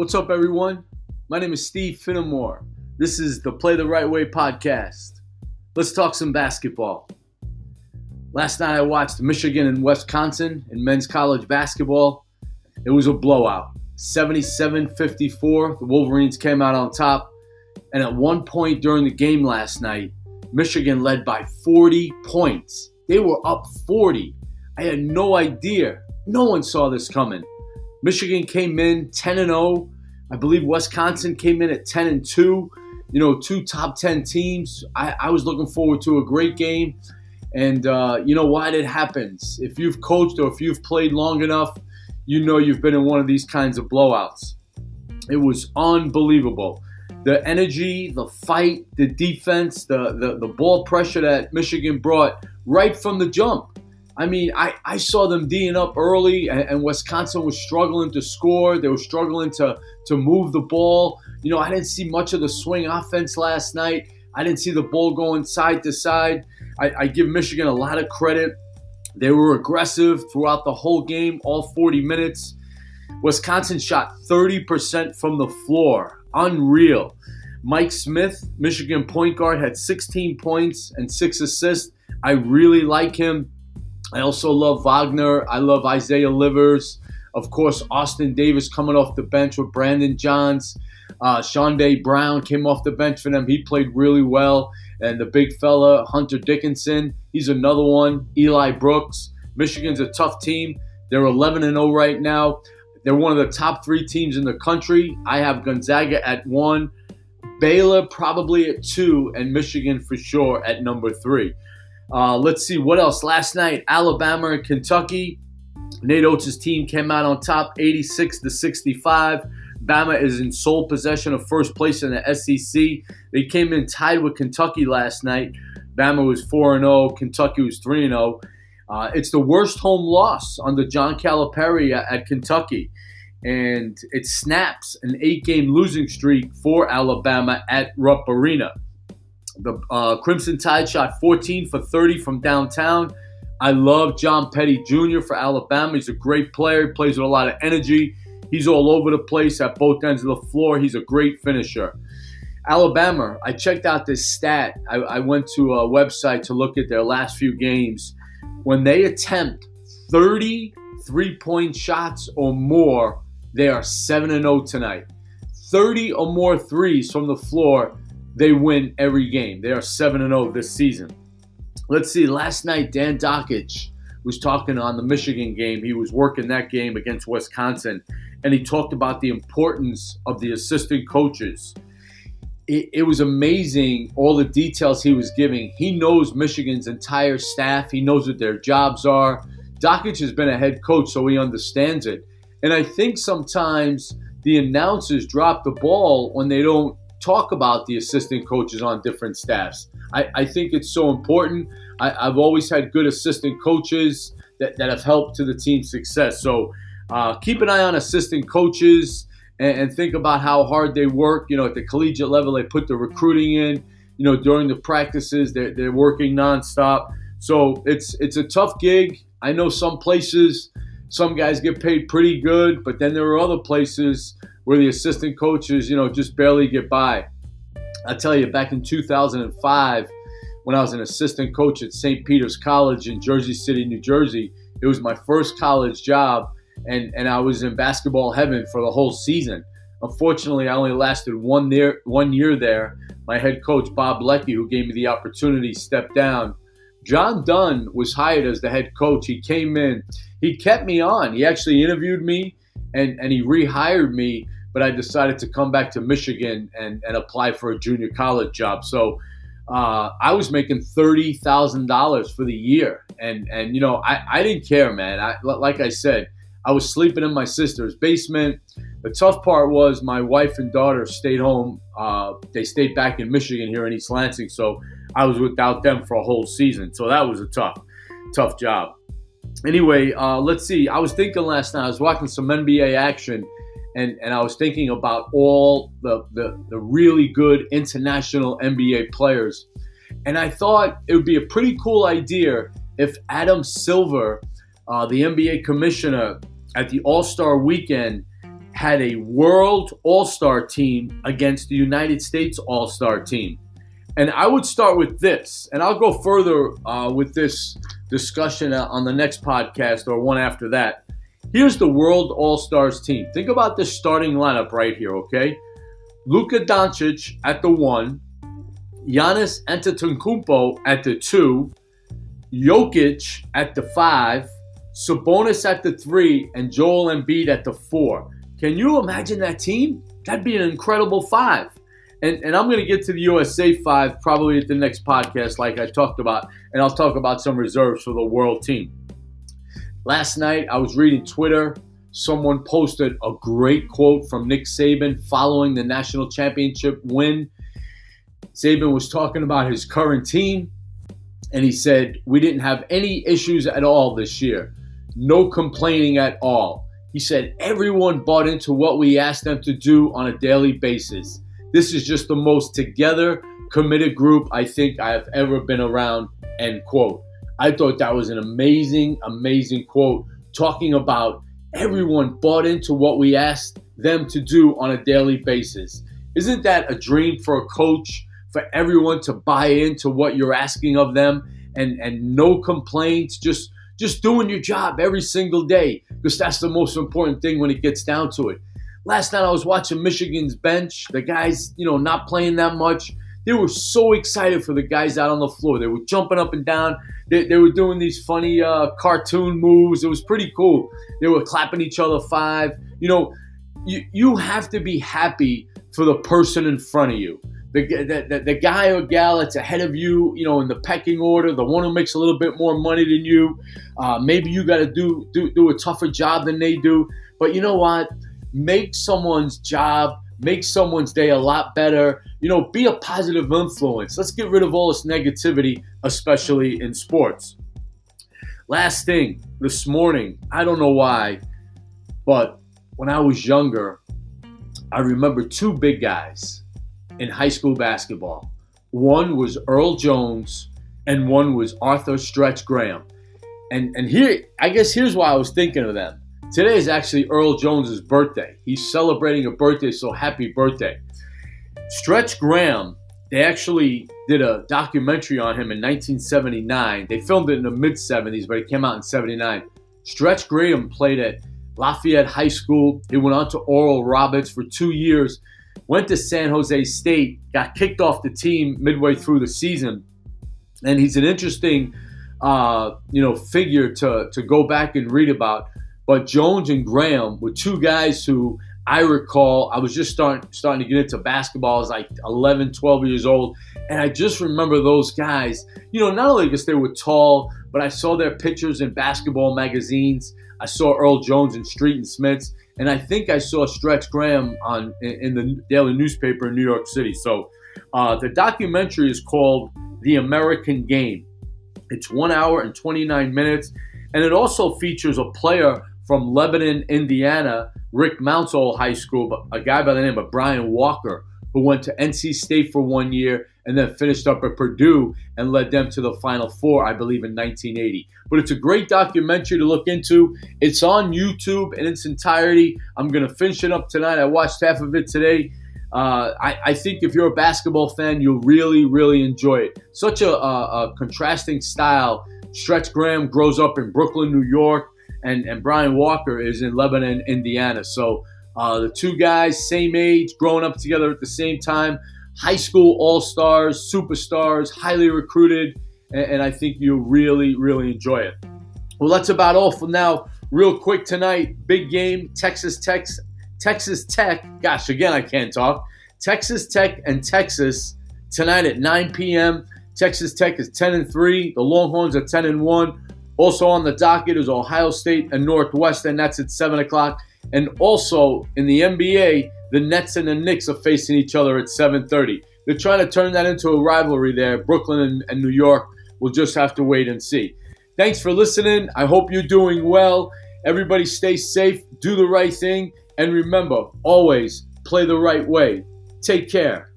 What's up, everyone? My name is Steve Finnamore. This is the Play the Right Way podcast. Let's talk some basketball. Last night I watched Michigan and Wisconsin in men's college basketball. It was a blowout. 77-54. The Wolverines came out on top. And at one point during the game last night, Michigan led by 40 points. They were up 40. I had no idea. No one saw this coming. Michigan came in 10-0. I believe Wisconsin came in at 10-2. You know, two top 10 teams. I was looking forward to a great game. And you know why it happens. If you've coached or if you've played long enough, you know you've been in one of these kinds of blowouts. It was unbelievable. The energy, the fight, the defense, the ball pressure that Michigan brought right from the jump. I mean, I saw them D'ing up early, and Wisconsin was struggling to score. They were struggling to move the ball. You know, I didn't see much of the swing offense last night. I didn't see the ball going side to side. I give Michigan a lot of credit. They were aggressive throughout the whole game, all 40 minutes. Wisconsin shot 30% from the floor. Unreal. Mike Smith, Michigan point guard, had 16 points and 6 assists. I really like him. I also love Wagner. I love Isaiah Livers. Of course, Austin Davis coming off the bench with Brandon Johns. Shonday Brown came off the bench for them. He played really well. And the big fella, Hunter Dickinson, he's another one. Eli Brooks. Michigan's a tough team. They're 11-0 right now. They're one of the top three teams in the country. I have Gonzaga at 1, Baylor probably at 2, and Michigan for sure at number 3. Let's see what else. Last night, Alabama and Kentucky. Nate Oates' team came out on top 86-65. Bama is in sole possession of first place in the SEC. They came in tied with Kentucky last night. Bama was 4-0. Kentucky was 3-0. It's the worst home loss under John Calipari at Kentucky. And it snaps an 8-game losing streak for Alabama at Rupp Arena. The Crimson Tide shot 14 for 30 from downtown. I love John Petty Jr. for Alabama. He's a great player. He plays with a lot of energy. He's all over the place at both ends of the floor. He's a great finisher. Alabama, I checked out this stat. I went to a website to look at their last few games. When they attempt 30 three-point shots or more, they are 7-0 tonight. 30 or more threes from the floor, they win every game. They are 7-0 this season. Let's see, last night Dan Dockage was talking on the Michigan game. He was working that game against Wisconsin, and he talked about the importance of the assistant coaches. It was amazing, all the details he was giving. He knows Michigan's entire staff. He knows what their jobs are. Dockage has been a head coach, so he understands it. And I think sometimes the announcers drop the ball when they don't talk about the assistant coaches on different staffs. I think it's so important. I've always had good assistant coaches that have helped to the team's success. So keep an eye on assistant coaches and think about how hard they work. You know, at the collegiate level, they put the recruiting in. You know, during the practices, they're working nonstop. So it's a tough gig. I know some places, some guys get paid pretty good, but then there are other places where the assistant coaches, you know, just barely get by. I tell you, back in 2005, when I was an assistant coach at St. Peter's College in Jersey City, New Jersey, it was my first college job, and I was in basketball heaven for the whole season. Unfortunately, I only lasted one year there. My head coach, Bob Leckie, who gave me the opportunity, stepped down. John Dunn was hired as the head coach. He came in. He kept me on. He actually interviewed me, and he rehired me. But I decided to come back to Michigan and apply for a junior college job. So I was making $30,000 for the year. And you know, I didn't care, man. Like I said, I was sleeping in my sister's basement. The tough part was my wife and daughter stayed home. They stayed back in Michigan here in East Lansing. So I was without them for a whole season. So that was a tough job. Anyway, let's see. I was thinking last night, I was watching some NBA action. And I was thinking about all the really good international NBA players. And I thought it would be a pretty cool idea if Adam Silver, the NBA commissioner at the All-Star Weekend, had a world all-star team against the United States all-star team. And I would start with this, and I'll go further with this discussion on the next podcast or one after that. Here's the world all-stars team. Think about this starting lineup right here, okay? Luka Doncic at the 1, Giannis Antetokounmpo at the 2, Jokic at the 5, Sabonis at the 3, and Joel Embiid at the 4. Can you imagine that team? That'd be an incredible 5. And I'm going to get to the USA 5 probably at the next podcast like I talked about, and I'll talk about some reserves for the world team. Last night I was reading Twitter. Someone posted a great quote from Nick Saban following the national championship win. Saban was talking about his current team, and he said, "We didn't have any issues at all this year. No complaining at all." He said, "Everyone bought into what we asked them to do on a daily basis. This is just the most together, committed group I think I have ever been around," end quote. I thought that was an amazing, amazing quote, talking about everyone bought into what we asked them to do on a daily basis. Isn't that a dream for a coach, for everyone to buy into what you're asking of them, and no complaints, just doing your job every single day, because that's the most important thing when it gets down to it. Last night I was watching Michigan's bench, the guys, not playing that much. They were so excited for the guys out on the floor. They were jumping up and down. They were doing these funny cartoon moves. It was pretty cool. They were clapping each other 5. You have to be happy for the person in front of you. The guy or gal that's ahead of you, in the pecking order, the one who makes a little bit more money than you. Maybe you got to do a tougher job than they do. But you know what? Make someone's job, make someone's day a lot better. Be a positive influence. Let's get rid of all this negativity, especially in sports. Last thing, this morning, I don't know why, but when I was younger, I remember 2 big guys in high school basketball. One was Earl Jones and one was Arthur Stretch Graham. And here, I guess here's why I was thinking of them. Today is actually Earl Jones' birthday. He's celebrating a birthday, so happy birthday. Stretch Graham, they actually did a documentary on him in 1979. They filmed it in the mid-70s, but it came out in 79. Stretch Graham played at Lafayette High School. He went on to Oral Roberts for 2 years, went to San Jose State, got kicked off the team midway through the season. And he's an interesting figure to go back and read about. But Jones and Graham were 2 guys who I recall, I was just starting to get into basketball. I was like 11, 12 years old. And I just remember those guys, not only because they were tall, but I saw their pictures in basketball magazines. I saw Earl Jones in Street and Smith's. And I think I saw Stretch Graham in the daily newspaper in New York City. So the documentary is called The American Game. It's 1 hour and 29 minutes. And it also features a player from Lebanon, Indiana, Rick Mountzoll High School, but a guy by the name of Brian Walker, who went to NC State for 1 year and then finished up at Purdue and led them to the Final Four, I believe, in 1980. But it's a great documentary to look into. It's on YouTube in its entirety. I'm going to finish it up tonight. I watched half of it today. I think if you're a basketball fan, you'll really, really enjoy it. Such a contrasting style. Stretch Graham grows up in Brooklyn, New York, and Brian Walker is in Lebanon, Indiana. So the 2 guys, same age, growing up together at the same time, high school all-stars, superstars, highly recruited, and I think you'll really, really enjoy it. Well, that's about all for now. Real quick tonight, big game, Texas Tech. Gosh, again, I can't talk. Texas Tech and Texas tonight at 9 p.m., Texas Tech is 10-3. The Longhorns are 10-1. Also on the docket is Ohio State and Northwestern. That's at 7 o'clock. And also in the NBA, the Nets and the Knicks are facing each other at 7:30. They're trying to turn that into a rivalry there. Brooklyn and New York. We'll just have to wait and see. Thanks for listening. I hope you're doing well. Everybody stay safe. Do the right thing. And remember, always play the right way. Take care.